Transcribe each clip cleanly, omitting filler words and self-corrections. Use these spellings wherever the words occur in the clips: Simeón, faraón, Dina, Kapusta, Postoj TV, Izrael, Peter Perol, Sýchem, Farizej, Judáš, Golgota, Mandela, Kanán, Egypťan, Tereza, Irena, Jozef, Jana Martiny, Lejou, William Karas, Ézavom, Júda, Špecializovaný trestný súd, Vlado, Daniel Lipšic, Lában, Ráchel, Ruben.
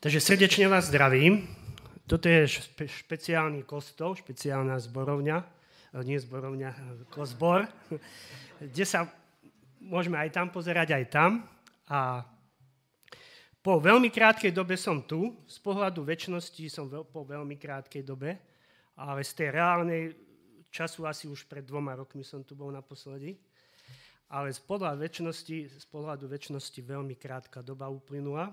Takže srdečne vás zdravím. Toto je špeciálny kostol, špeciálna zborovňa, nie zborovňa, zbor, kde sa môžeme aj tam pozerať, aj tam. A po veľmi krátkej dobe som tu, z pohľadu večnosti som po veľmi krátkej dobe, ale z tej reálnej času asi už pred 2 rokmi som tu bol naposledy, ale z pohľadu večnosti veľmi krátka doba uplynula.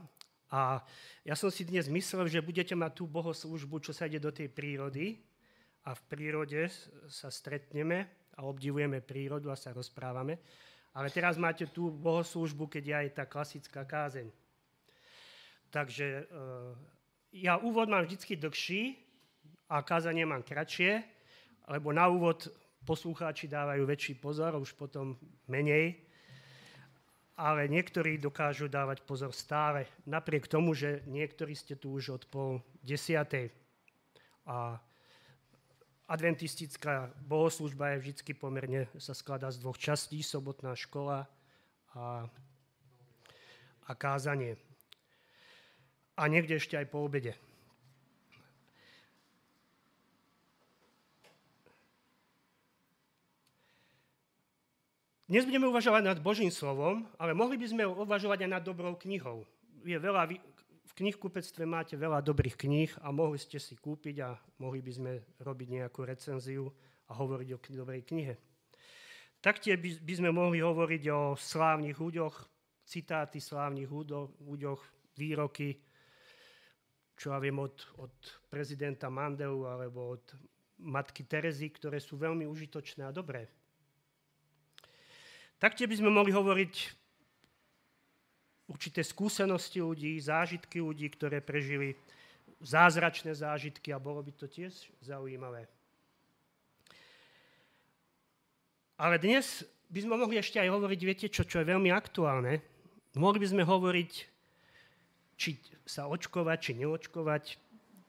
A ja som si dnes myslel, že budete mať tú bohoslúžbu, čo sa ide do tej prírody a v prírode sa stretneme a obdivujeme prírodu a sa rozprávame. Ale teraz máte tú bohoslúžbu, keď je aj tá klasická kázeň. Takže ja úvod mám vždycky dlhší a kázanie mám kratšie, lebo na úvod poslucháči dávajú väčší pozor, už potom menej. Ale niektorí dokážu dávať pozor stále, napriek tomu, že niektorí ste tu už od 9:30. A adventistická bohoslúžba je vždycky pomerne, sa skladá z 2 častí, sobotná škola a kázanie. A niekde ešte aj po obede. Dnes budeme uvažovať nad Božím slovom, ale mohli by sme uvažovať aj nad dobrou knihou. V knihkupectve máte veľa dobrých kníh a mohli ste si kúpiť a mohli by sme robiť nejakú recenziu a hovoriť o dobrej knihe. Taktiež by sme mohli hovoriť o slávnych ľuďoch, citáty slávnych ľuďoch, výroky, čo ja viem, od prezidenta Mandelu alebo od matky Terezy, ktoré sú veľmi užitočné a dobré. Taktiež by sme mohli hovoriť určité skúsenosti ľudí, zážitky ľudí, ktoré prežili, zázračné zážitky a bolo by to tiež zaujímavé. Ale dnes by sme mohli ešte aj hovoriť, viete čo je veľmi aktuálne. Mohli by sme hovoriť, či sa očkovať, či neočkovať,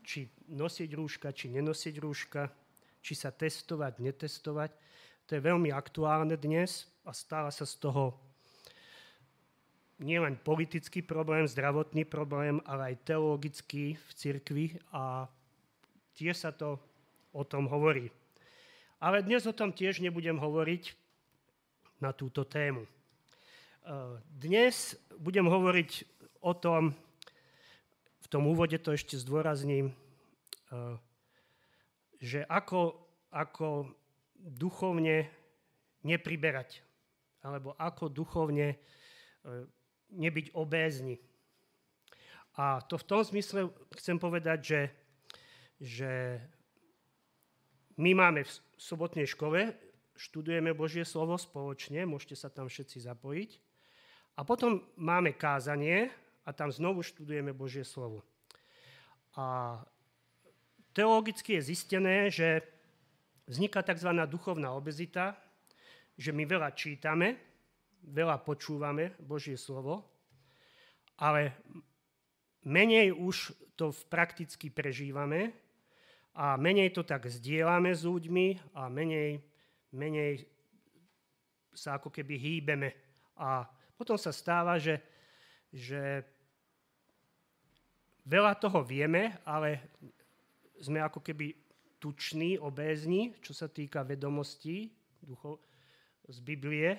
či nosiť rúška, či nenosiť rúška, či sa testovať, netestovať. To je veľmi aktuálne dnes a stáva sa z toho nielen politický problém, zdravotný problém, ale aj teologický v cirkvi a tiež sa to o tom hovorí. Ale dnes o tom tiež nebudem hovoriť na túto tému. Dnes budem hovoriť o tom, v tom úvode to ešte zdôrazním, že ako duchovne nepriberať, alebo ako duchovne nebyť obézni. A to v tom zmysle chcem povedať, že my máme v sobotnej škole, študujeme Božie slovo spoločne, môžete sa tam všetci zapojiť. A potom máme kázanie a tam znovu študujeme Božie slovo. A teologicky je zistené, že vzniká tzv. Duchovná obezita, že my veľa čítame, veľa počúvame Božie slovo, ale menej už to prakticky prežívame a menej to tak zdieľame s ľuďmi a menej sa ako keby hýbeme. A potom sa stáva, že veľa toho vieme, ale sme ako keby tučný, obézny, čo sa týka vedomostí z Biblie,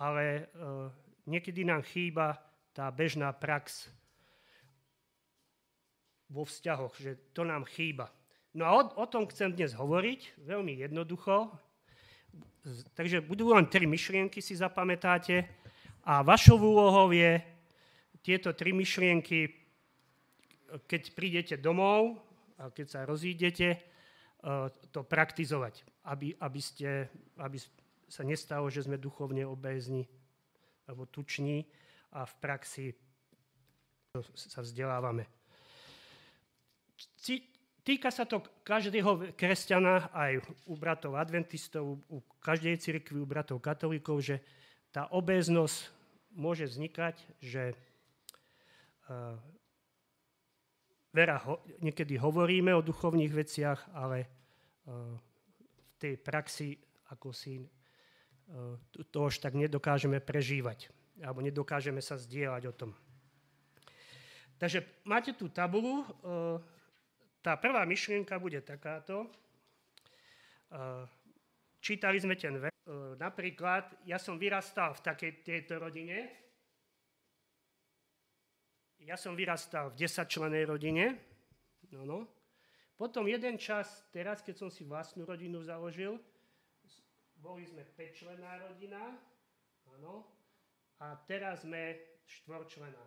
ale niekedy nám chýba tá bežná prax vo vzťahoch, že to nám chýba. No a o tom chcem dnes hovoriť, veľmi jednoducho. Takže budú len 3 myšlienky, si zapamätáte, a vašou úlohou je tieto 3 myšlienky, keď prídete domov a keď sa rozídete, to praktizovať, aby sa nestalo, že sme duchovne obézni alebo tuční a v praxi sa vzdelávame. Týka sa to každého kresťana, aj u bratov adventistov, u každej cirkvi, u bratov katolíkov, že tá obéznosť môže vznikať, že niekedy hovoríme o duchovných veciach, ale v tej praxi ako si to už tak nedokážeme prežívať alebo nedokážeme sa zdieľať o tom. Takže máte tú tabuľu. Tá prvá myšlienka bude takáto. Čítali sme ten verš. Napríklad, ja som vyrastal v tejto rodine. Ja som vyrastal v 10-člennej rodine. No. Potom jeden čas, teraz, keď som si vlastnú rodinu založil, boli sme 5-členná rodina. Áno. A teraz sme 4-členná.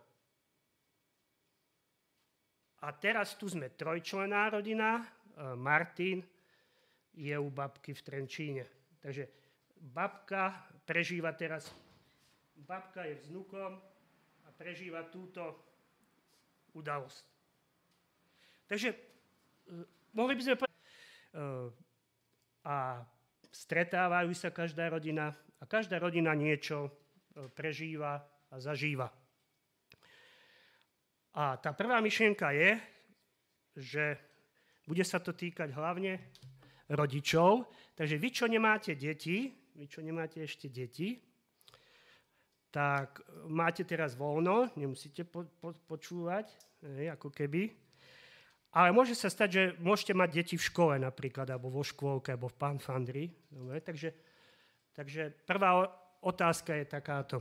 A teraz tu sme 3-členná rodina. Martin je u babky v Trenčíne. Takže babka prežíva teraz, babka je vnukom a prežíva túto udalosť. Takže mohli by sme povedať, a stretávajú sa každá rodina a každá rodina niečo prežíva a zažíva. A tá prvá myšlienka je, že bude sa to týkať hlavne rodičov. Takže vy, čo nemáte deti, tak máte teraz voľno, nemusíte počúvať, ako keby. Ale môže sa stať, že môžete mať deti v škole napríklad, alebo vo škôlke, alebo v panfandri. Dobre, takže prvá otázka je takáto.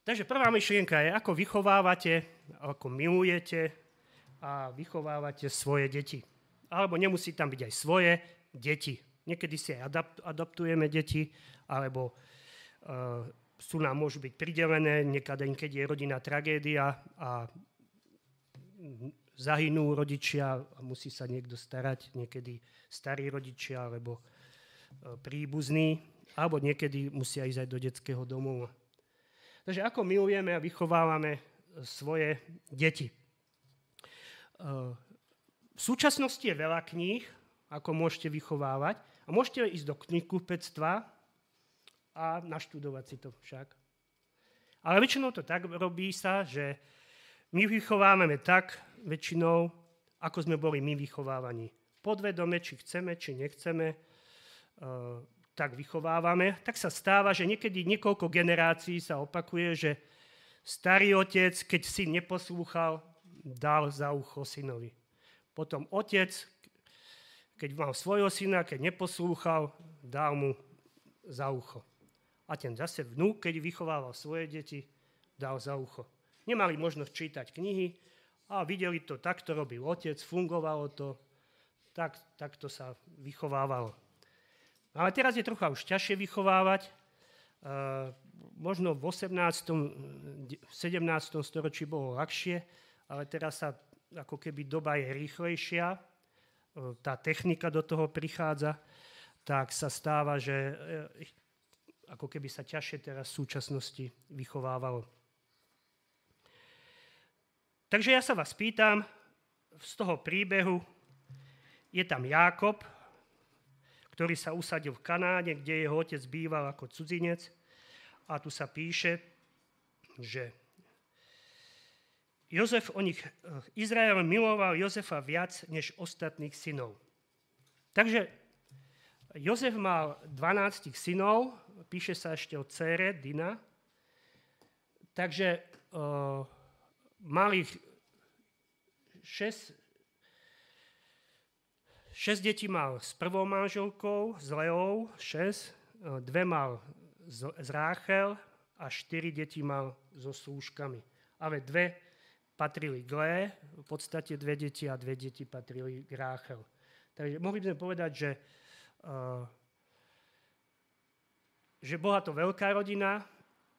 Takže prvá myšlienka je, ako vychovávate, ako milujete a vychovávate svoje deti. Alebo nemusí tam byť aj svoje deti. Niekedy si aj adoptujeme deti, alebo sú nám môžu byť pridelené, niekedy, keď je rodinná tragédia a zahynú rodičia a musí sa niekto starať, niekedy starí rodičia alebo príbuzní, alebo niekedy musia ísť aj do detského domova. Takže ako milujeme a vychovávame svoje deti. V súčasnosti je veľa kníh, ako môžete vychovávať. A môžete ísť do knihkupectva a naštudovať si to však. Ale väčšinou to tak robí sa, že my vychovávame tak väčšinou, ako sme boli my vychovávaní. Podvedome, či chceme, či nechceme, tak vychovávame, tak sa stáva, že niekedy niekoľko generácií sa opakuje, že starý otec, keď syn neposlúchal, dal za ucho synovi. Potom otec, keď mal svojho syna, keď neposlúchal, dal mu za ucho. A ten zase vnúk, keď vychovával svoje deti, dal za ucho. Nemali možnosť čítať knihy a videli to, takto robil otec, fungovalo to, takto sa vychovávalo. Ale teraz je trocha už ťažšie vychovávať. Možno v 18., 17. storočí bolo ľahšie, ale teraz sa ako keby doba je rýchlejšia, tá technika do toho prichádza, tak sa stáva, že ako keby sa ťažšie teraz v súčasnosti vychovávalo. Takže ja sa vás pýtam, z toho príbehu je tam Jákob, ktorý sa usadil v Kanáne, kde jeho otec býval ako cudzinec. A tu sa píše, že Izrael miloval Jozefa viac než ostatných synov. Takže Jozef mal 12 synov, píše sa ešte o dcére Dina. Takže mal ich 6 detí mal s prvou manželkou, s Lejou, 6, 2 mal z Ráchel a 4 deti mal so slúžkami. Ale 2 patrili k Lé, v podstate 2 deti a 2 deti patrili k Ráchel. Takže mohli by sme povedať, že bola to veľká rodina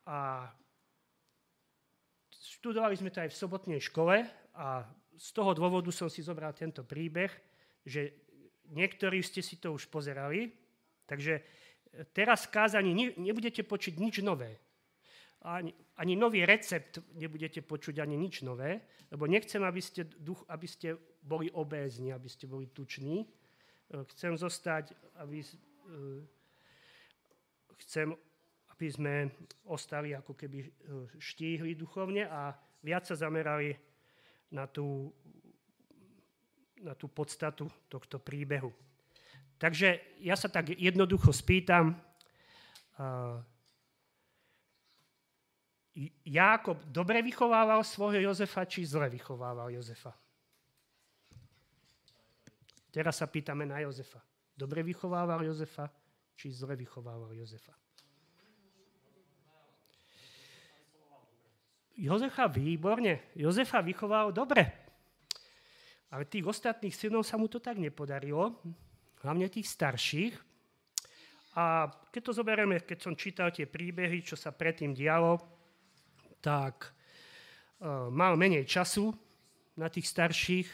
a študovali sme to aj v sobotnej škole a z toho dôvodu som si zobral tento príbeh, že niektorí ste si to už pozerali, takže teraz v kázaní nebudete počuť nič nové. ani nový recept nebudete počuť, ani nič nové, lebo nechcem, aby ste boli obézni, aby ste boli tuční. Chcem zostať, aby sme ostali ako keby štíhli duchovne a viac sa zamerali na tú podstatu tohto príbehu. Takže ja sa tak jednoducho spýtam, Jákob dobre vychovával svojho Jozefa, či zle vychovával Jozefa? Teraz sa pýtame na Jozefa. Dobre vychovával Jozefa, či zle vychovával Jozefa? Jozefa výborne. Jozefa vychoval dobre. Ale tých ostatných synov sa mu to tak nepodarilo, hlavne tých starších. A keď to zoberieme, keď som čítal tie príbehy, čo sa predtým dialo, tak mal menej času na tých starších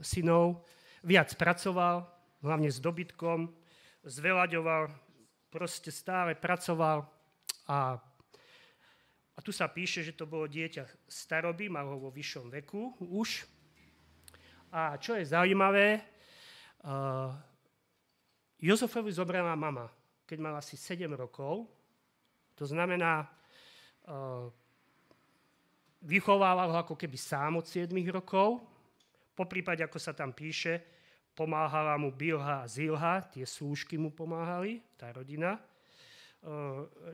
synov, viac pracoval, hlavne s dobytkom, zveľaďoval, proste stále pracoval a tu sa píše, že to bolo dieťa staroby, malo vo vyššom veku už. A čo je zaujímavé, Jozefovi zobrala mama, keď mal asi 7 rokov. To znamená, vychovával ho ako keby sám od 7 rokov. Poprípade, ako sa tam píše, pomáhala mu Bilha a Zilha, tie slúžky mu pomáhali, tá rodina.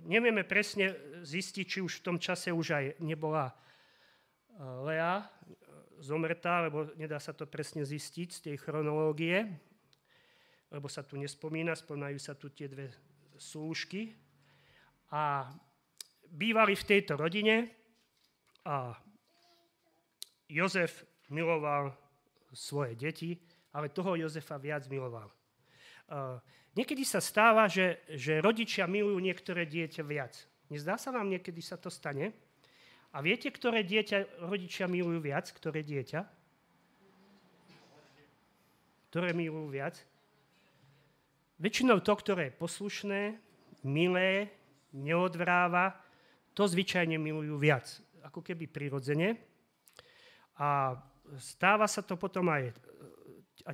Nevieme presne zistiť, či už v tom čase už aj nebola Lea zomrtá, lebo nedá sa to presne zistiť z tej chronológie, lebo sa tu nespomína, spomínajú sa tu tie dve slúžky. A bývali v tejto rodine a Jozef miloval svoje deti, ale toho Jozefa viac miloval. Niekedy sa stáva, že rodičia milujú niektoré dieťa viac. Nezdá sa vám, niekedy sa to stane? A viete, ktoré dieťa rodičia milujú viac? Ktoré dieťa? Ktoré milujú viac? Väčšinou to, ktoré je poslušné, milé, neodvráva, to zvyčajne milujú viac, ako keby prirodzene. A stáva sa to potom aj, a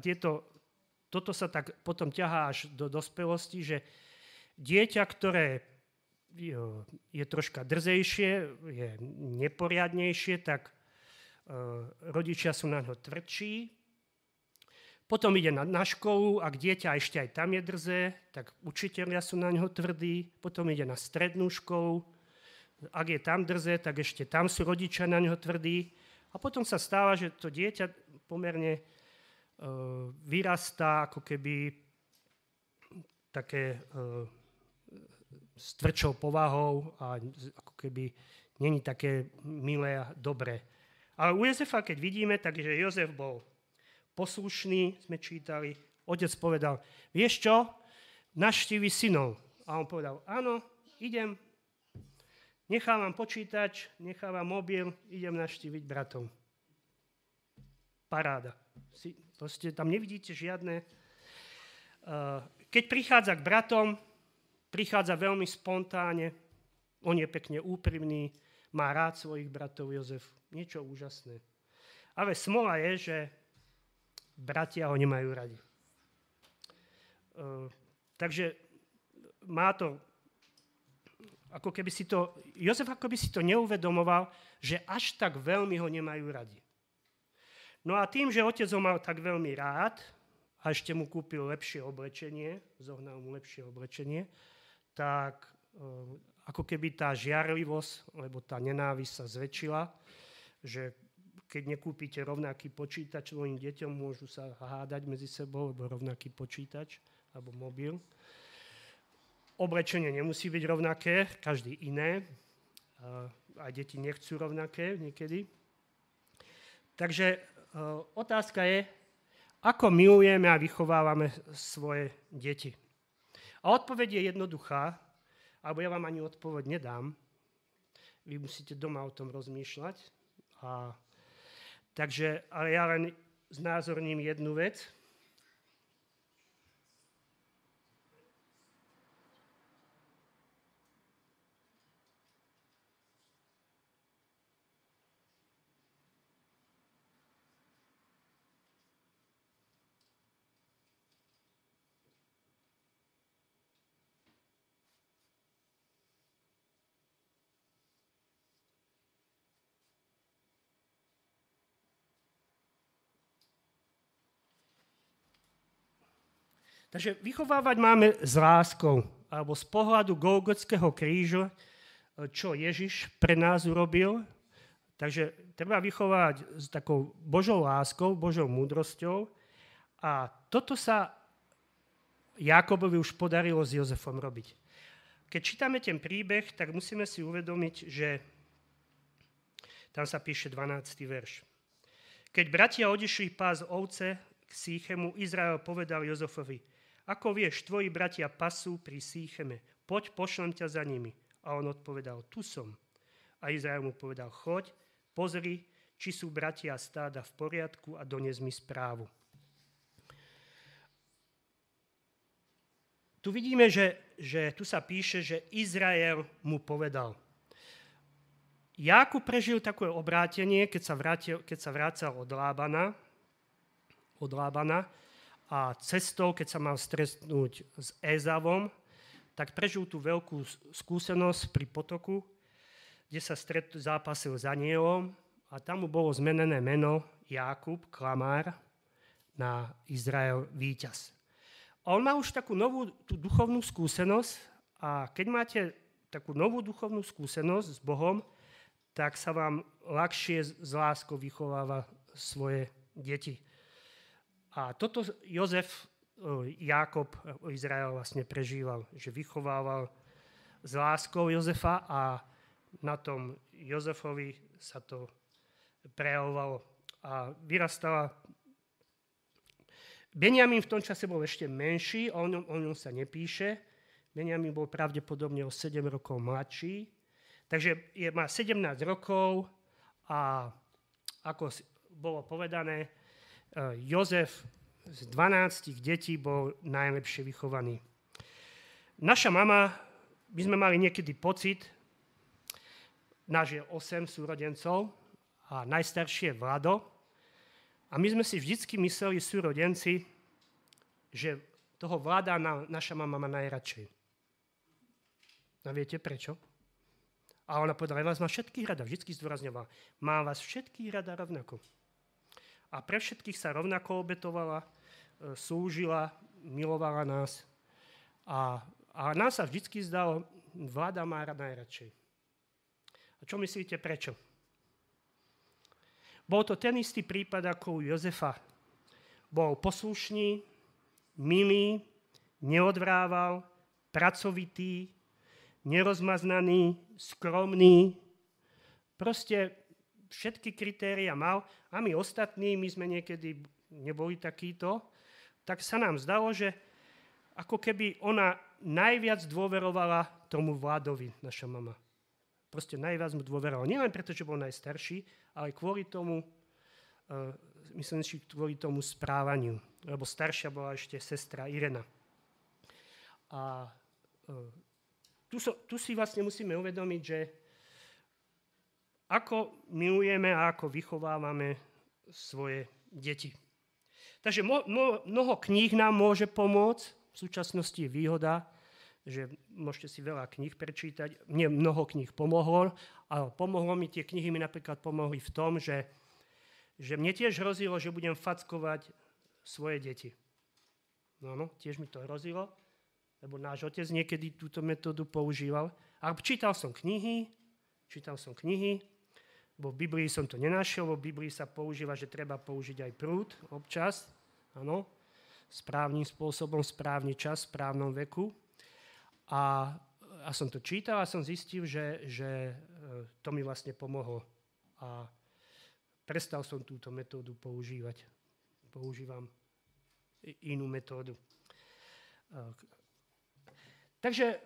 toto sa tak potom ťahá až do dospelosti, že dieťa, ktoré je troška drzejšie, je neporiadnejšie, tak rodičia sú na ňo tvrdší. Potom ide na školu, ak dieťa ešte aj tam je drzé, tak učitelia sú na ňo tvrdí. Potom ide na strednú školu, ak je tam drzé, tak ešte tam sú rodičia na ňo tvrdí. A potom sa stáva, že to dieťa pomerne vyrastá ako keby také s tvrdšou povahou a ako keby není také milé a dobré. Ale u Jozefa, keď vidíme, takže Jozef bol poslušný, sme čítali, otec povedal, vieš čo, navštívi synov. A on povedal, áno, idem, nechávam počítač, nechávam mobil, idem navštíviť bratov. Paráda. Proste tam nevidíte žiadne. Keď prichádza k bratom, prichádza veľmi spontáne, on je pekne úprimný, má rád svojich bratov Jozef. Niečo úžasné. Ale smola je, že bratia ho nemajú radi. Takže má to, ako keby si to, Jozef ako by si to neuvedomoval, že až tak veľmi ho nemajú radi. No a tým, že otec ho mal tak veľmi rád a ešte mu kúpil lepšie oblečenie, zohnal mu lepšie oblečenie, tak ako keby tá žiarlivosť, alebo tá nenávisť sa zväčšila, že keď nekúpite rovnaký počítač, svojim deťom môžu sa hádať medzi sebou, alebo rovnaký počítač, alebo mobil. Oblečenie nemusí byť rovnaké, každý iné. Aj deti nechcú rovnaké niekedy. Takže otázka je, ako milujeme a vychovávame svoje deti. A odpoveď je jednoduchá, alebo ja vám ani odpoveď nedám. Vy musíte doma o tom rozmýšľať a takže, ale ja len znázorním jednu vec. Takže vychovávať máme s láskou, alebo z pohľadu Golgotského kríža, čo Ježiš pre nás urobil. Takže treba vychovávať s takou Božou láskou, Božou múdrosťou. A toto sa Jákobovi už podarilo s Jozefom robiť. Keď čítame ten príbeh, tak musíme si uvedomiť, že tam sa píše 12. verš. Keď bratia odišli pásť ovce k Sýchemu, Izrael povedal Jozefovi: Ako vieš, tvoji bratia pasú pri Sýcheme, poď, pošlem ťa za nimi. A on odpovedal: Tu som. A Izrael mu povedal: Choď, pozri, či sú bratia stáda v poriadku a dones mi správu. Tu vidíme, že tu sa píše, že Izrael mu povedal. Jákob prežil také obrátenie, keď sa vracal od Labana a cestou, keď sa mal stretnúť s Ézavom, tak prežil tú veľkú skúsenosť pri potoku, kde sa zápasil s anielom a tam mu bolo zmenené meno Jákob, klamár, na Izrael víťaz. A on má už takú novú tú duchovnú skúsenosť a keď máte takú novú duchovnú skúsenosť s Bohom, tak sa vám ľahšie s láskou vychováva svoje deti. A toto Jákob Izrael vlastne prežíval, že vychovával s láskou Jozefa a na tom Jozefovi sa to prejavovalo a vyrastala. Beniamín v tom čase bol ešte menší, o ňom sa nepíše. Beniamín bol pravdepodobne o 7 rokov mladší, takže má 17 rokov a ako bolo povedané, Jozef z 12 detí bol najlepšie vychovaný. Naša mama, my sme mali niekedy pocit, náš je 8 súrodencov a najstaršie je Vlado. A my sme si vždycky mysleli, súrodenci, že toho Vláda naša mama má najradšej. A viete prečo? A ona povedala: vás má všetkých rada, vždycky zdôrazňovala. Má vás všetkých rada rovnako. A pre všetkých sa rovnako obetovala, slúžila, milovala nás. A nám sa vždycky zdalo, Vláda má najradšej. A čo myslíte prečo? Bol to ten istý prípad ako u Jozefa. Bol poslušný, milý, neodvrával, pracovitý, nerozmaznaný, skromný. Proste všetky kritéria mal a my ostatní, my sme niekedy neboli takíto, tak sa nám zdalo, že ako keby ona najviac dôverovala tomu Vladovi, naša mama. Proste najviac mu dôveroval. Nielen preto, že bol najstarší, ale kvôli tomu, myslím si, kvôli tomu správaniu. Lebo staršia bola ešte sestra Irena. A tu si vlastne musíme uvedomiť, že ako milujeme a ako vychovávame svoje deti. Takže mnoho kníh nám môže pomôcť. V súčasnosti je výhoda, že môžete si veľa kníh prečítať. Mne mnoho kníh pomohlo, ale tie knihy mi napríklad pomohli v tom, že mne tiež hrozilo, že budem fackovať svoje deti. No, tiež mi to hrozilo, lebo náš otec niekedy túto metódu používal. Ale čítal som knihy, bo v Biblii som to nenašiel, bo v Biblii sa používa, že treba použiť aj prúd občas, áno, správnym spôsobom, správny čas, v správnom veku. A som to čítal a som zistil, že to mi vlastne pomohlo. A prestal som túto metódu používať. Používam inú metódu. Takže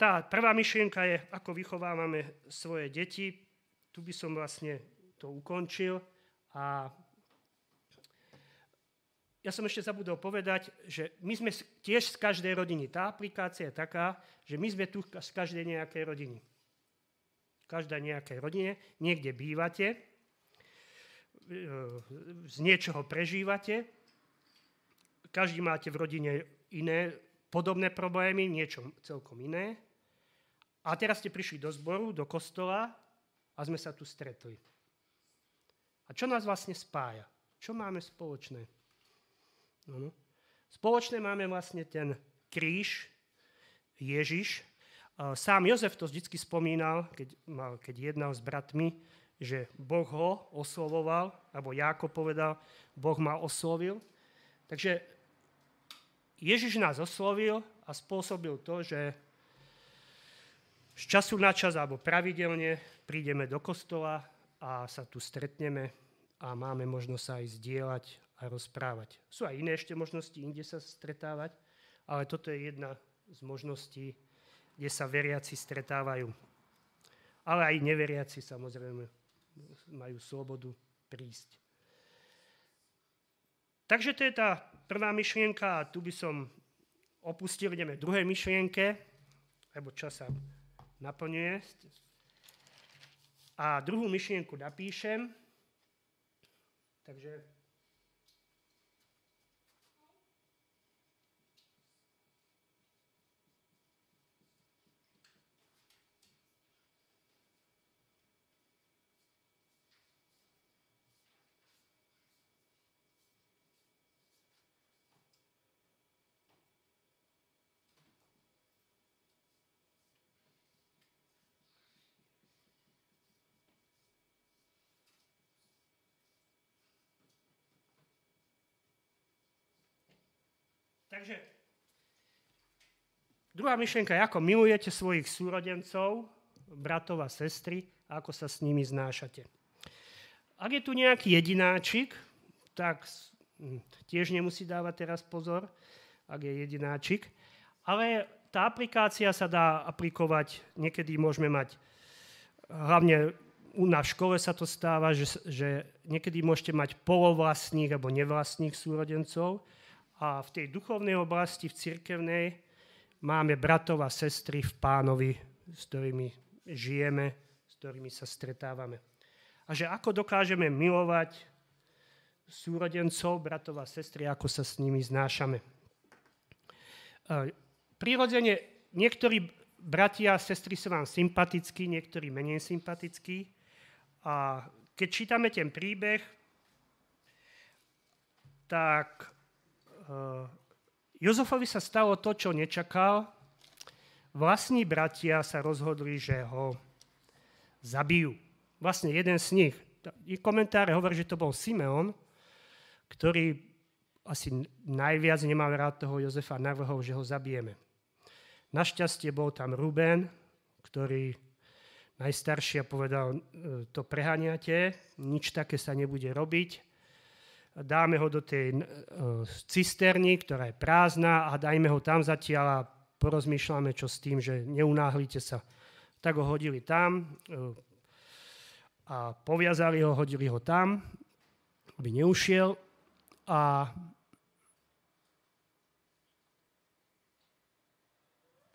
tá prvá myšlienka je, ako vychovávame svoje deti. Tu by som vlastne to ukončil. A ja som ešte zabudol povedať, že my sme tiež z každej rodiny. Tá aplikácia je taká, že my sme tu z každej nejakej rodiny. V každej nejakej rodine niekde bývate, z niečoho prežívate, každý máte v rodine iné podobné problémy, niečo celkom iné. A teraz ste prišli do zboru, do kostola a sme sa tu stretli. A čo nás vlastne spája? Čo máme spoločné? Spoločné máme vlastne ten kríž, Ježiš. Sám Jozef to vždycky spomínal, keď jednal s bratmi, že Boh ho oslovoval, alebo Jákob povedal, Boh ma oslovil. Takže Ježiš nás oslovil a spôsobil to, že z času na čas alebo pravidelne prídeme do kostola a sa tu stretneme a máme možnosť sa aj zdieľať a rozprávať. Sú aj iné ešte možnosti, inde sa stretávať, ale toto je jedna z možností, kde sa veriaci stretávajú. Ale aj neveriaci samozrejme majú slobodu prísť. Takže to je tá prvá myšlienka a tu by som opustil, ideme druhej myšlienke, lebo čas sa naplňuje. A druhú myšlienku napíšem. Takže druhá myšlienka je, ako milujete svojich súrodencov, bratov a sestry, a ako sa s nimi znášate. Ak je tu nejaký jedináčik, tak tiež nemusí dávať teraz pozor, ak je jedináčik, ale tá aplikácia sa dá aplikovať, niekedy môžeme mať, hlavne na škole sa to stáva, že niekedy môžete mať polovlastných alebo nevlastných súrodencov. A v tej duchovnej oblasti, v cirkevnej, máme bratov a sestry v Pánovi, s ktorými žijeme, s ktorými sa stretávame. A že ako dokážeme milovať súrodencov, bratov a sestry, ako sa s nimi znášame. Prirodzene niektorí bratia a sestry sú vám sympatickí, niektorí menej sympatickí. A keď čítame ten príbeh, tak Jozefovi sa stalo to, čo nečakal. Vlastní bratia sa rozhodli, že ho zabijú. Vlastne jeden z nich. Komentáre hovorí, že to bol Simeón, ktorý asi najviac nemal rád toho Jozefa, navrhol, že ho zabijeme. Našťastie bol tam Ruben, ktorý najstarší povedal, to preháňate, nič také sa nebude robiť. Dáme ho do tej cisterny, ktorá je prázdna a dajme ho tam zatiaľ a porozmýšľame, čo s tým, že neunáhlite sa. Tak ho hodili tam a poviazali ho, hodili ho tam, aby neušiel. A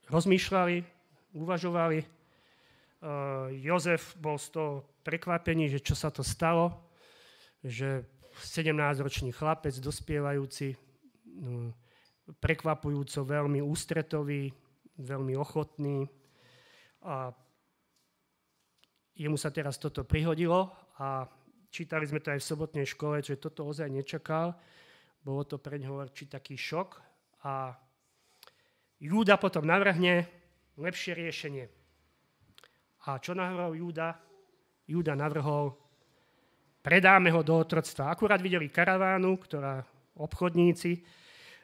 rozmýšľali, uvažovali. Jozef bol z toho prekvapený, že čo sa to stalo, že 17-ročný chlapec, dospievajúci, prekvapujúco veľmi ústretový, veľmi ochotný. A jemu sa teraz toto prihodilo a čítali sme to aj v sobotnej škole, že toto ozaj nečakal. Bolo to preňho určitý taký šok. A Júda potom navrhne lepšie riešenie. A čo navrhol Júda? Júda navrhol: predáme ho do otroctva. Akurát videli karavánu, ktorá obchodníci.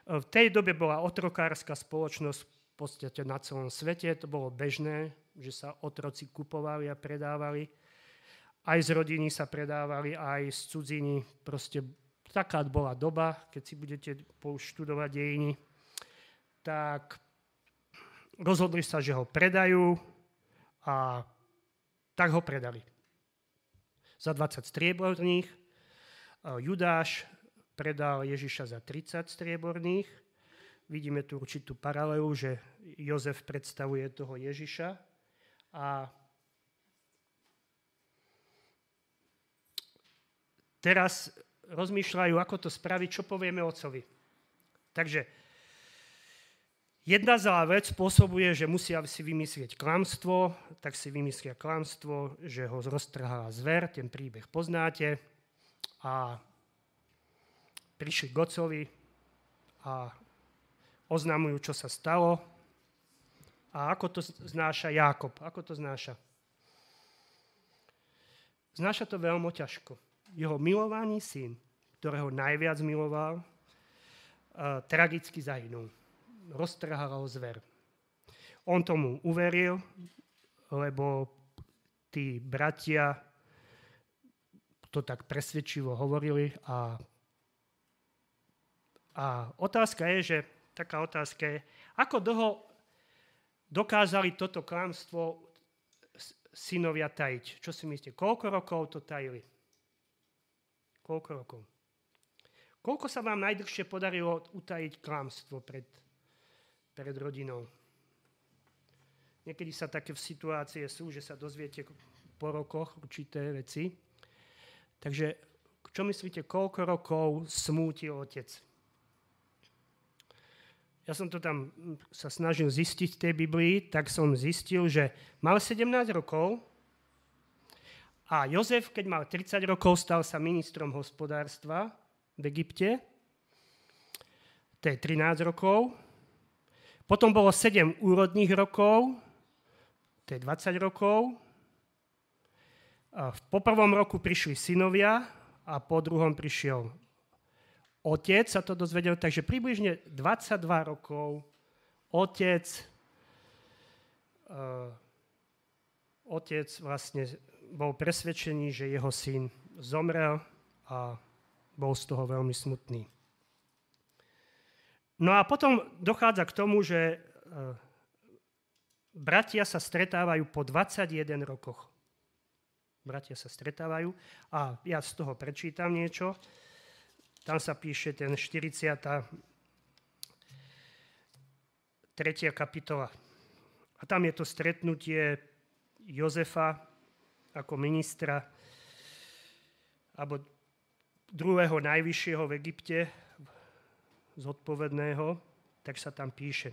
V tej dobe bola otrokárska spoločnosť v podstate na celom svete. To bolo bežné, že sa otroci kupovali a predávali. Aj z rodiny sa predávali, aj z cudziny. Proste taká bola doba, keď si budete študovať dejiny. Tak rozhodli sa, že ho predajú a tak ho predali. Za 20 strieborných. Judáš predal Ježiša za 30 strieborných. Vidíme tu určitú paralelu, že Jozef predstavuje toho Ježiša. A teraz rozmýšľajú, ako to spraviť, čo povieme otcovi. Takže jedna zlá vec spôsobuje, že musia si vymyslieť klamstvo, tak si vymyslia klamstvo, že ho roztrhala zver, ten príbeh poznáte, a prišli k otcovi a oznamujú, čo sa stalo a ako to znáša Jákob, ako to znáša. Znáša to veľmi ťažko. Jeho milovaný syn, ktorého najviac miloval, tragicky zahynul. Roztrhala ho zver. On tomu uveril, lebo tí bratia to tak presvedčivo hovorili a otázka je, že taká otázka je, ako dlho dokázali toto klamstvo synovia tajiť. Čo si myslíte? Koľko rokov to tajili? Koľko rokov? Koľko sa vám najdlhšie podarilo utajiť klamstvo pred rodinou? Niekedy sa také situácie sú, že sa dozviete po rokoch určité veci. Takže, čo myslíte, koľko rokov smútil otec? Ja som to tam sa snažil zistiť v tej Biblii, tak som zistil, že mal 17 rokov a Jozef, keď mal 30 rokov, stal sa ministrom hospodárstva v Egypte. To je 13 rokov. Potom bolo 7 úrodných rokov, to je 20 rokov. Po prvom roku prišli synovia a po druhom prišiel otec sa to dozvedel, takže približne 22 rokov otec vlastne bol presvedčený, že jeho syn zomrel a bol z toho veľmi smutný. No a potom dochádza k tomu, že bratia sa stretávajú po 21 rokoch. Bratia sa stretávajú a ja z toho prečítam niečo. Tam sa píše 43. kapitola. A tam je to stretnutie Jozefa ako ministra alebo druhého najvyššieho v Egypte, zodpovedného, tak sa tam píše.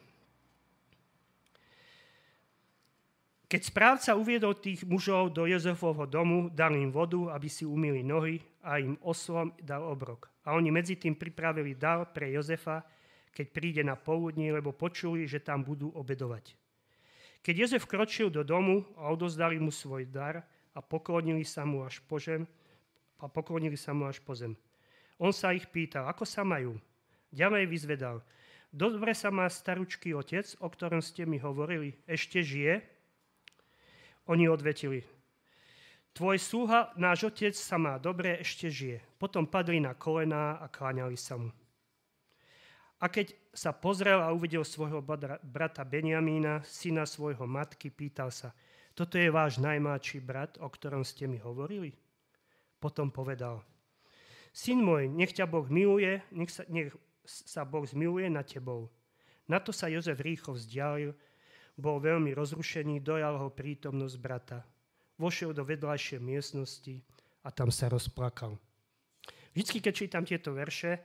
Keď správca uviedol tých mužov do Jozefovho domu, dal im vodu, aby si umýli nohy a im oslom dal obrok. A oni medzi tým pripravili dar pre Jozefa, keď príde na poludní, lebo počuli, že tam budú obedovať. Keď Jozef kročil do domu a odozdali mu svoj dar a poklonili sa mu až po zem. On sa ich pýtal, ako sa majú. Ďalej vyzvedal, dobre sa má staručký otec, o ktorom ste mi hovorili, ešte žije? Oni odvetili, tvoj sluha, náš otec sa má dobre, ešte žije. Potom padli na kolená a kláňali sa mu. A keď sa pozrel a uvidel svojho brata Beniamína, syna svojho matky, pýtal sa, toto je váš najmladší brat, o ktorom ste mi hovorili? Potom povedal, syn môj, nech ťa Boh miluje, nech sa Boh zmiluje nad tebou. Na to sa Jozef rýchlo vzdialil, bol veľmi rozrušený, dojal ho prítomnosť brata. Vošiel do vedľajšej miestnosti a tam sa rozplakal. Vždycky, keď čítam tieto verše,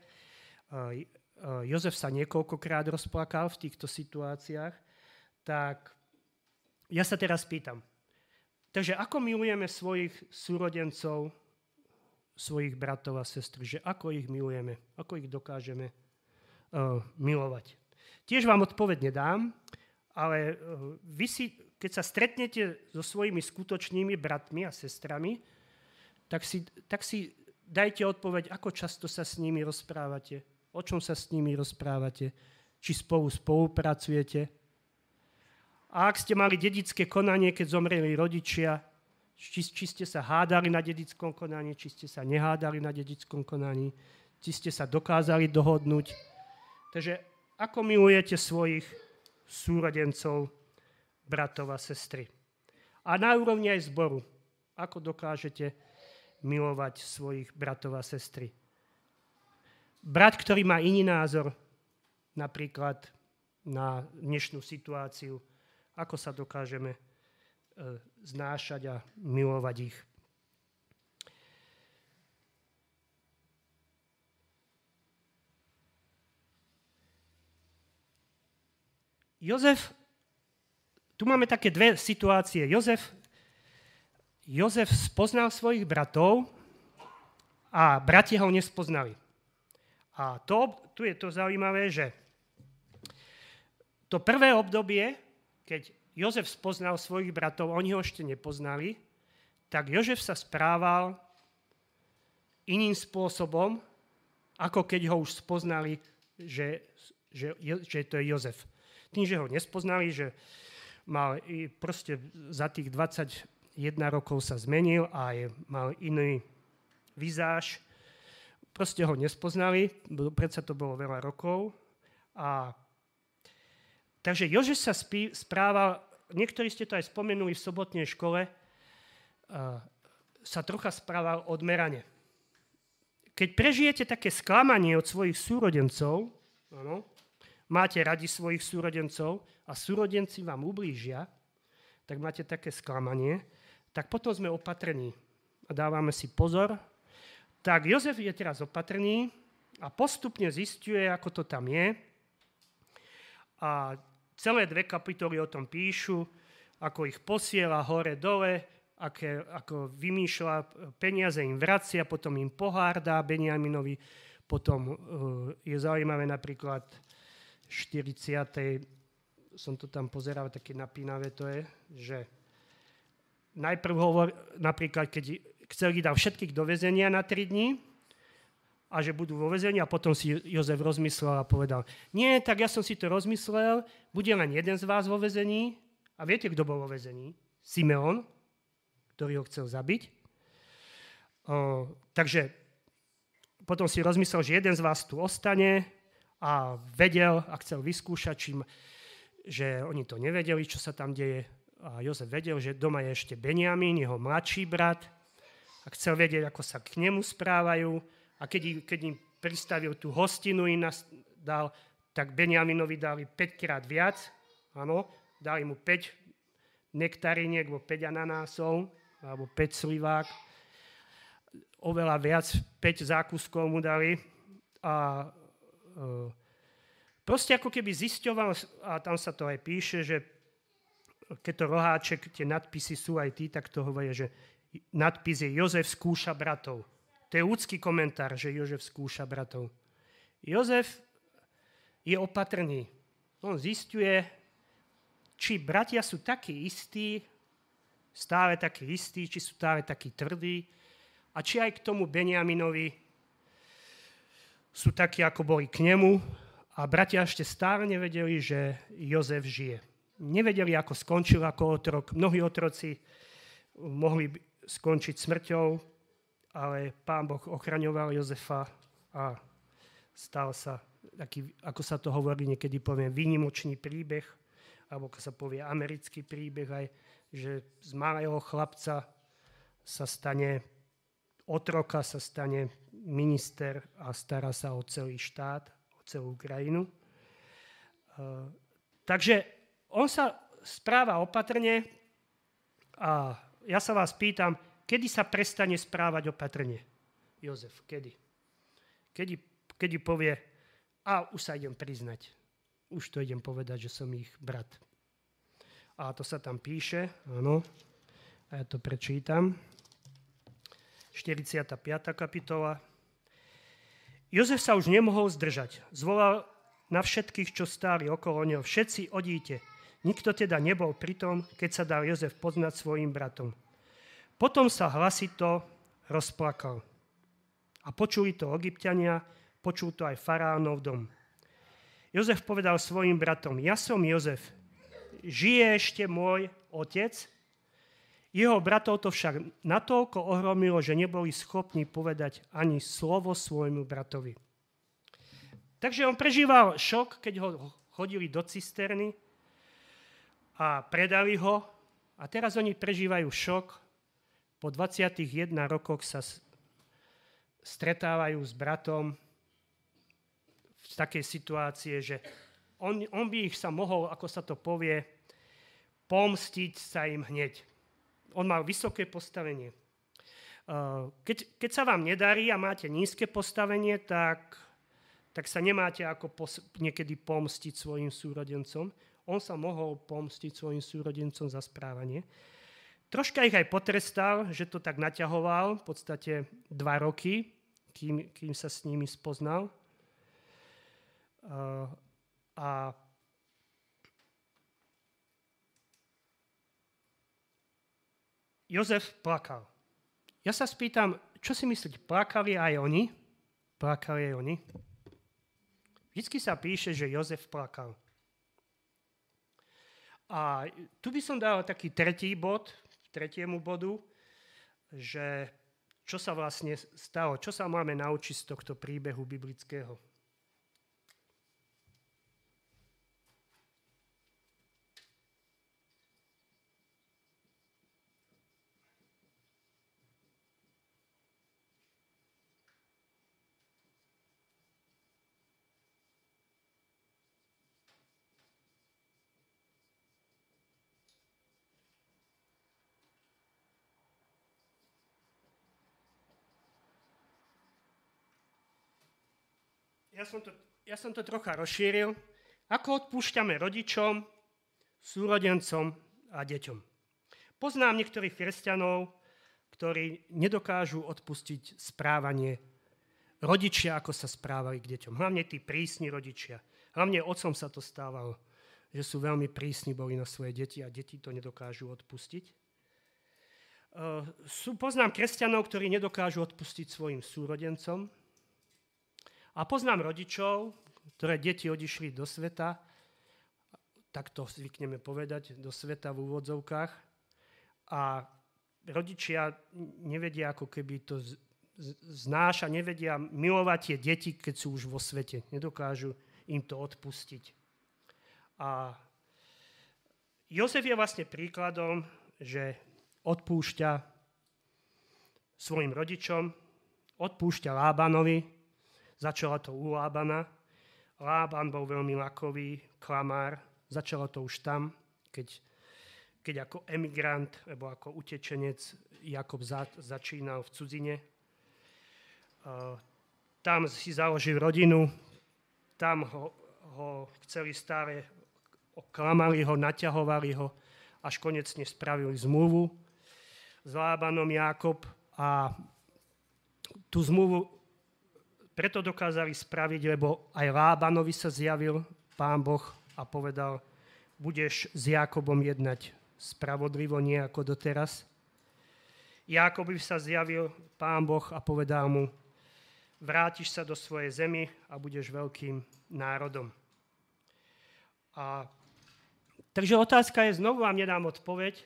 Jozef sa niekoľkokrát rozplakal v týchto situáciách, tak ja sa teraz pýtam. Takže ako milujeme svojich súrodencov, svojich bratov a sestry, že ako ich milujeme, ako ich dokážeme milovať. Tiež vám odpoveď nedám, ale vy si... Keď sa stretnete so svojimi skutočnými bratmi a sestrami, tak si dajte odpoveď, ako často sa s nimi rozprávate, o čom sa s nimi rozprávate, či spolu spolupracujete. A ak ste mali dedické konanie, keď zomreli rodičia, či ste sa hádali na dedickom konaní, či ste sa nehádali na dedickom konaní, či ste sa dokázali dohodnúť. Takže ako milujete svojich súrodencov, bratov a sestry. A na úrovni aj zboru. Ako dokážete milovať svojich bratov a sestry? Brat, ktorý má iný názor, napríklad na dnešnú situáciu, ako sa dokážeme znášať a milovať ich. Jozef. Tu máme také dve situácie. Jozef spoznal svojich bratov a bratia ho nespoznali. A tu je to zaujímavé, že to prvé obdobie, keď Jozef spoznal svojich bratov, oni ho ešte nepoznali, tak Jozef sa správal iným spôsobom, ako keď ho už spoznali, že to je Jozef. Tým, že ho nespoznali, že mal proste za tých 21 rokov sa zmenil a mal iný vizáž. Proste ho nespoznali, predsa to bolo veľa rokov. Takže Jozef sa správal, niektorí ste to aj spomenuli v sobotnej škole, sa trocha správal odmerane. Keď prežijete také sklamanie od svojich súrodencov, ano, máte radi svojich súrodencov a súrodenci vám ublížia, tak máte také sklamanie, tak potom sme opatrní a dávame si pozor. Tak Jozef je teraz opatrný a postupne zisťuje, ako to tam je. A celé 2 kapitoly o tom píšu, ako ich posiela hore-dole, ako vymýšľa, peniaze im vracia, potom im pohárda Beniaminovi. Potom je zaujímavé napríklad 40. som to tam pozeral, také napínavé to je, že najprv napríklad, keď chceli dať všetkých do väzenia na 3 dní a že budú vo väzení a potom si Jozef rozmyslel a povedal, nie, tak ja som si to rozmyslel, bude len jeden z vás vo väzení a viete, kto bol vo väzení? Simeón, ktorý ho chcel zabiť. Takže potom si rozmyslel, že jeden z vás tu ostane a vedel a chcel vyskúšať, že oni to nevedeli, čo sa tam deje. A Jozef vedel, že doma je ešte Beniamín, jeho mladší brat, a chcel vedieť, ako sa k nemu správajú. A keď im pristavil tú hostinu, im dal, tak Beniaminovi dali 5 krát viac. Áno, dali mu 5 nektariniek, alebo 5 ananásov, alebo 5 slivák. Oveľa viac, 5 zákuskov mu dali. A proste ako keby zisťoval, a tam sa to aj píše, že keď to roháček, tie nadpisy sú aj tí, tak to hovorí, že nadpis je Jozef skúša bratov. To je ľudský komentár, že Jozef skúša bratov. Jozef je opatrný. On zisťuje, či bratia sú takí istí, stále takí istí, či sú stále takí tvrdí a či aj k tomu Beniaminovi sú takí, ako boli k nemu a bratia ešte stále nevedeli, že Jozef žije. Nevedeli, ako skončil ako otrok. Mnohí otroci mohli skončiť smrťou, ale Pán Boh ochraňoval Jozefa a stal sa taký, ako sa to hovorí niekedy, poviem, výnimočný príbeh, alebo ako sa povie americký príbeh aj, že z malého chlapca sa stane otroka, sa stane minister a stará sa o celý štát, o celú krajinu. Takže on sa správa opatrne a ja sa vás pýtam, kedy sa prestane správať opatrne Jozef? Kedy? Kedy povie, a už sa idem priznať. Už to idem povedať, že som ich brat. A to sa tam píše, áno. A ja to prečítam. 45. kapitola. Jozef sa už nemohol zdržať. Zvolal na všetkých, čo stáli okolo neho. Všetci odíďte. Nikto teda nebol pri tom, keď sa dal Jozef poznať svojim bratom. Potom sa hlasito rozplakal. A počuli to Egypťania, počul to aj faraónov dom. Jozef povedal svojim bratom, ja som Jozef, žije ešte môj otec? Jeho bratov to však natoľko ohromilo, že neboli schopní povedať ani slovo svojmu bratovi. Takže on prežíval šok, keď ho chodili do cisterny, a predali ho a teraz oni prežívajú šok. Po 21 rokoch sa stretávajú s bratom v takej situácii, že on by ich sa mohol, ako sa to povie, pomstiť sa im hneď. On mal vysoké postavenie. Keď sa vám nedarí a máte nízke postavenie, tak sa nemáte ako niekedy pomstiť svojim súrodencom. On sa mohol pomstiť svojim súrodencom za správanie. Troška ich aj potrestal, že to tak naťahoval, v podstate 2 roky, kým sa s nimi spoznal. A Jozef plakal. Ja sa spýtam, čo si myslíte, plakali aj oni? Plakali aj oni? Vždycky sa píše, že Jozef plakal. A tu by som dal taký tretí bod, tretiemu bodu, že čo sa vlastne stalo, čo sa máme naučiť z tohto príbehu biblického. Ja som to trocha rozšíril. Ako odpúšťame rodičom, súrodencom a deťom? Poznám niektorých kresťanov, ktorí nedokážu odpustiť správanie rodičia, ako sa správali k deťom. Hlavne tí prísni rodičia. Hlavne otcom sa to stávalo, že sú veľmi prísni boli na svoje deti a deti to nedokážu odpustiť. Poznám kresťanov, ktorí nedokážu odpustiť svojim súrodencom. A poznám rodičov, ktoré deti odišli do sveta, tak to zvykneme povedať, do sveta v úvodzovkách. A rodičia nevedia, ako keby to znáša, nevedia milovať tie deti, keď sú už vo svete. Nedokážu im to odpustiť. A Jozef je vlastne príkladom, že odpúšťa svojim rodičom, odpúšťa Lábanovi. Začala to u Lábana. Lában bol veľmi lakový, klamár. Začalo to už tam, keď ako emigrant, alebo ako utečenec Jákob začínal v cudzine. Tam si založil rodinu, tam ho chceli stále, klamali ho, naťahovali ho, až konečne spravili zmluvu s Lábanom Jákob a tú zmluvu preto dokázali spraviť, lebo aj Lábanovi sa zjavil Pán Boh a povedal, budeš s Jákobom jednať spravodlivo, nie ako doteraz. Jákobovi sa zjavil Pán Boh a povedal mu, vrátiš sa do svojej zemi a budeš veľkým národom. Takže otázka je, znovu vám nedám odpoveď,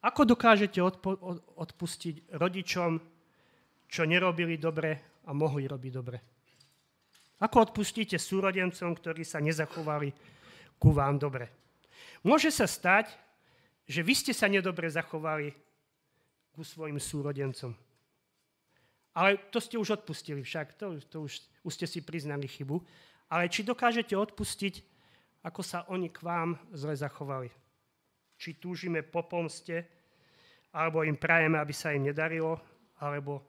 ako dokážete odpustiť rodičom, čo nerobili dobre, a mohli robiť dobre. Ako odpustíte súrodencom, ktorí sa nezachovali ku vám dobre? Môže sa stať, že vy ste sa nedobre zachovali ku svojim súrodencom. Ale to ste už odpustili však, to už ste si priznali chybu. Ale či dokážete odpustiť, ako sa oni k vám zle zachovali? Či túžime po pomste, alebo im prajeme, aby sa im nedarilo, alebo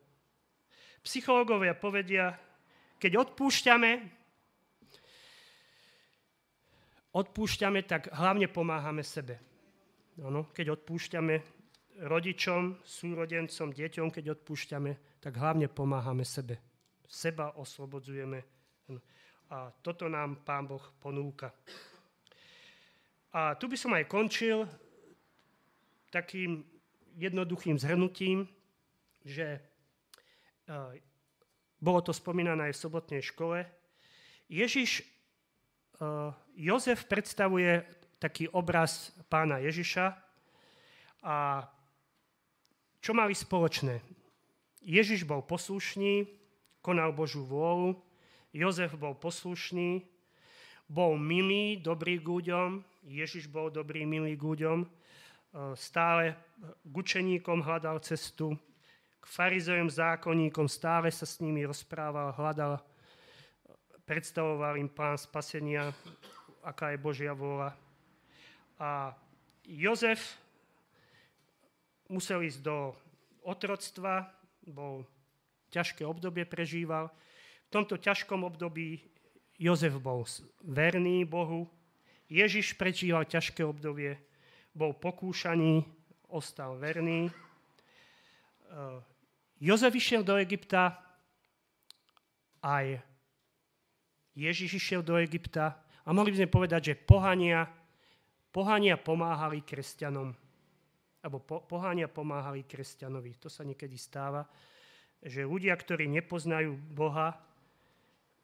psychológovia povedia, keď odpúšťame, tak hlavne pomáhame sebe. Ano, keď odpúšťame rodičom, súrodencom, deťom, keď odpúšťame, tak hlavne pomáhame sebe. Seba oslobodzujeme. A toto nám Pán Boh ponúka. A tu by som aj končil takým jednoduchým zhrnutím, že bolo to spomínané aj v sobotnej škole. Jozef predstavuje taký obraz Pána Ježiša a čo mali spoločné? Ježiš bol poslušný, konal Božiu vôľu, Jozef bol poslušný, bol milý, dobrý k ľuďom, Ježiš bol dobrý, milý k ľuďom, stále k učeníkom hľadal cestu, farizejom, zákonníkom, stále sa s nimi rozprával, hľadal, predstavoval im plán spasenia, aká je Božia vôľa. A Jozef musel ísť do otroctva, bol ťažké obdobie prežíval. V tomto ťažkom období Jozef bol verný Bohu, Ježiš prežíval ťažké obdobie, bol pokúšaný, ostal verný. Jozef išiel do Egypta, aj Ježiš išiel do Egypta a mohli by sme povedať, že pohania pomáhali kresťanom. A alebo poháňa pomáhali kresťanovi. To sa niekedy stáva, že ľudia, ktorí nepoznajú Boha,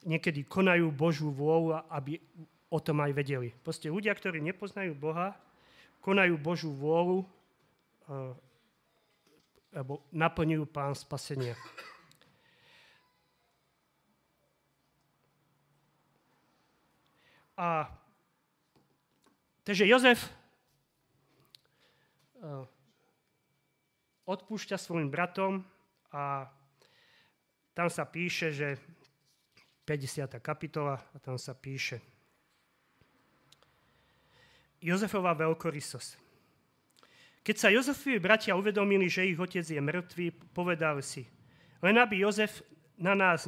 niekedy konajú Božiu vôľu, aby o tom aj vedeli. Proste ľudia, ktorí nepoznajú Boha, konajú Božiu vôľu, alebo naplňujú plán spasenia. A takže Jozef odpúšťa svojim bratom a tam sa píše, že 50. kapitola a tam sa píše Jozefova veľkorysosť. Keď sa Jozefovi bratia uvedomili, že ich otec je mŕtvý, povedali si, len aby Jozef na nás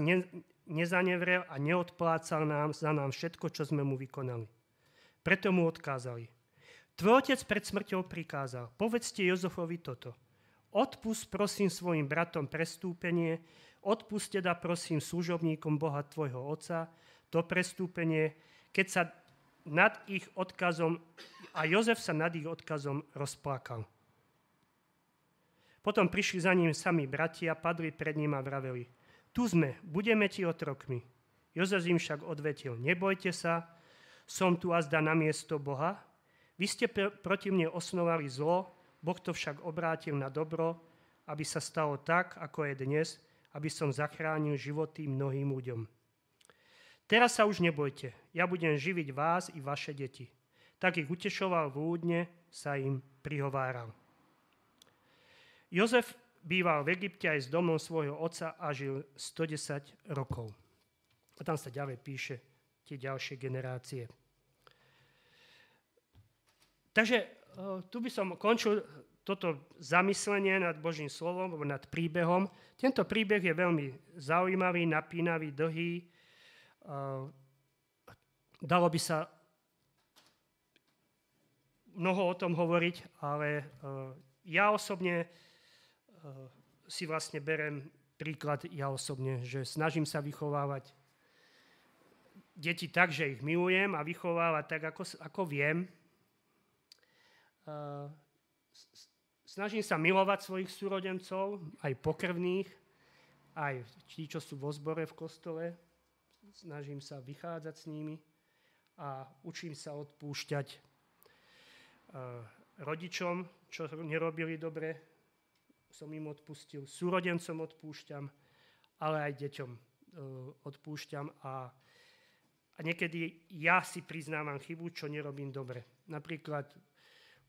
nezanevrel a neodplácal nám za nám všetko, čo sme mu vykonali. Preto mu odkázali. Tvoj otec pred smrťou prikázal, povedzte Jozefovi toto. Odpust prosím svojim bratom prestúpenie, odpust teda prosím služobníkom Boha tvojho otca to prestúpenie, keď sa nad ich odkazom, a Jozef sa nad ich odkazom rozplakal. Potom prišli za ním sami bratia, padli pred ním a vraveli, tu sme, budeme ti otrokmi. Jozef im však odvetil, nebojte sa, som tu azda namiesto Boha. Vy ste proti mne osnovali zlo, Boh to však obrátil na dobro, aby sa stalo tak, ako je dnes, aby som zachránil životy mnohým ľuďom. Teraz sa už nebojte, ja budem živiť vás i vaše deti. Tak ich utešoval vľúdne, sa im prihováral. Jozef býval v Egypte aj s domom svojho otca a žil 110 rokov. A tam sa ďalej píše tie ďalšie generácie. Takže tu by som končil toto zamyslenie nad Božím slovom, nad príbehom. Tento príbeh je veľmi zaujímavý, napínavý, dlhý. Dalo by sa mnoho o tom hovoriť, ale ja osobne si vlastne berem príklad, že snažím sa vychovávať deti tak, že ich milujem a vychovávať tak, ako viem. Snažím sa milovať svojich súrodencov, aj pokrvných, aj tí, čo sú vo zbore v kostole. Snažím sa vychádzať s nimi a učím sa odpúšťať rodičom, čo nerobili dobre, som im odpustil, súrodencom odpúšťam, ale aj deťom odpúšťam a niekedy ja si priznávam chybu, čo nerobím dobre. Napríklad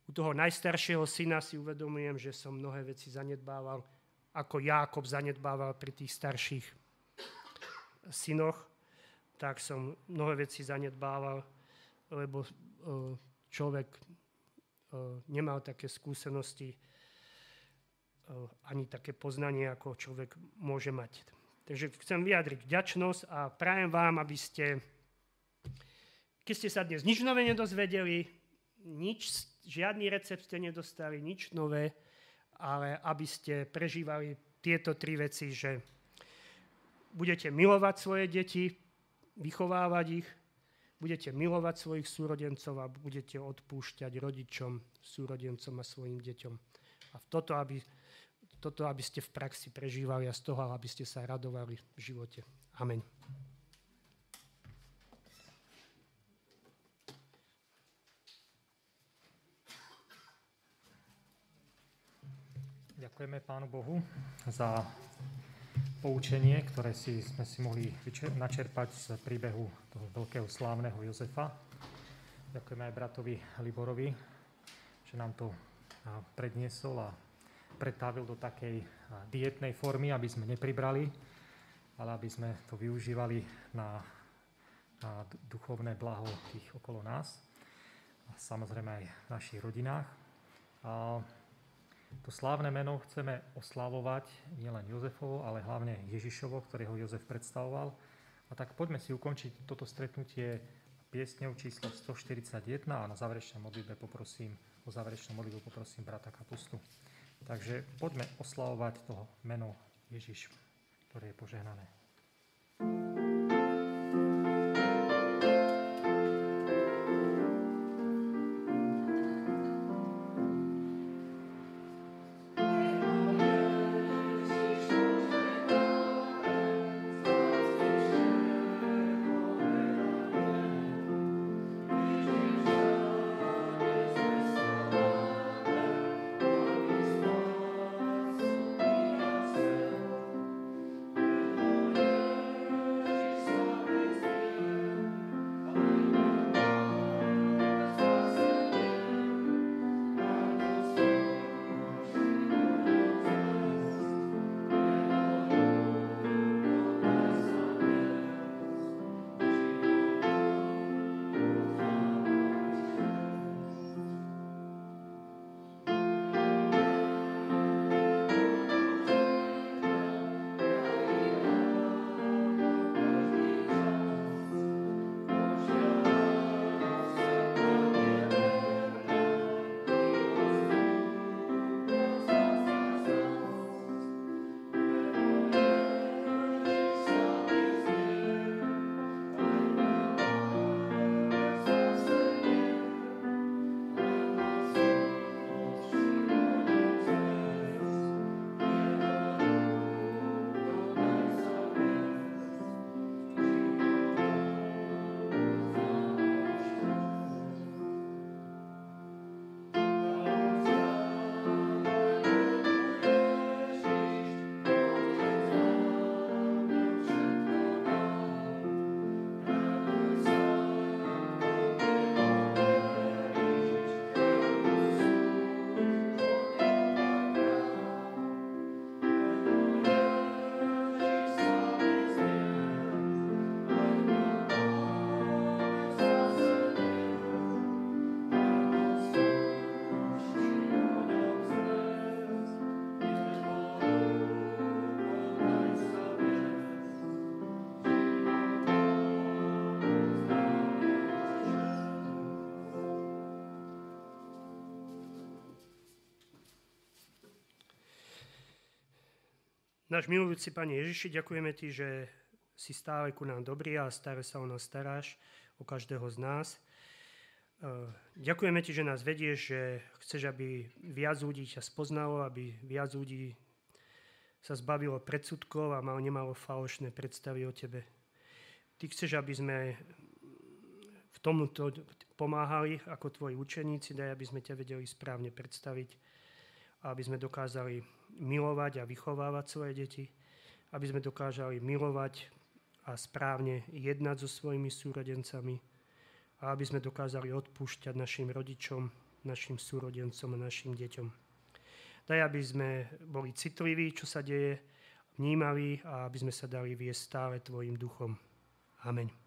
u toho najstaršieho syna si uvedomujem, že som mnohé veci zanedbával, ako Jákob zanedbával pri tých starších synoch, tak som mnohé veci zanedbával, lebo človek nemal také skúsenosti ani také poznanie, ako človek môže mať. Takže chcem vyjadriť vďačnosť a prajem vám, aby ste, keď ste sa dnes nič nové nedozvedeli, žiadny recept ste nedostali, nič nové, ale aby ste prežívali tieto tri veci, že budete milovať svoje deti, vychovávať ich, budete milovať svojich súrodencov a budete odpúšťať rodičom, súrodencom a svojim deťom. A toto, aby ste v praxi prežívali a z toho, aby ste sa radovali v živote. Amen. Ďakujeme Pánu Bohu za poučenie, ktoré sme si mohli načerpať z príbehu toho veľkého slávneho Jozefa. Ďakujeme aj bratovi Liborovi, že nám to predniesol a pretavil do takej dietnej formy, aby sme nepribrali, ale aby sme to využívali na duchovné blaho tých okolo nás a samozrejme aj v našich rodinách. To slávne meno chceme oslavovať nielen Jozefovo, ale hlavne Ježišovo, ktorého Jozef predstavoval. A tak poďme si ukončiť toto stretnutie piesňou číslo 141 a na záverečnej modlitbe poprosím brata Kapustu. Takže poďme oslavovať toho meno Ježiš, ktoré je požehnané. Náš milujúci Pane Ježiši, ďakujeme Ti, že si stále ku nám dobrý a stále sa o nás staráš, o každého z nás. Ďakujeme Ti, že nás vedieš, že chceš, aby viac ľudí ťa spoznalo, aby viac ľudí sa zbavilo predsudkov a nemalo falošné predstavy o Tebe. Ty chceš, aby sme v tomuto pomáhali ako Tvoji učeníci, daj, aby sme ťa vedeli správne predstaviť, aby sme dokázali milovať a vychovávať svoje deti, aby sme dokázali milovať a správne jednať so svojimi súrodencami a aby sme dokázali odpúšťať našim rodičom, našim súrodencom a našim deťom. Daj, aby sme boli citliví, čo sa deje, vnímaví a aby sme sa dali viesť stále Tvojim duchom. Amen.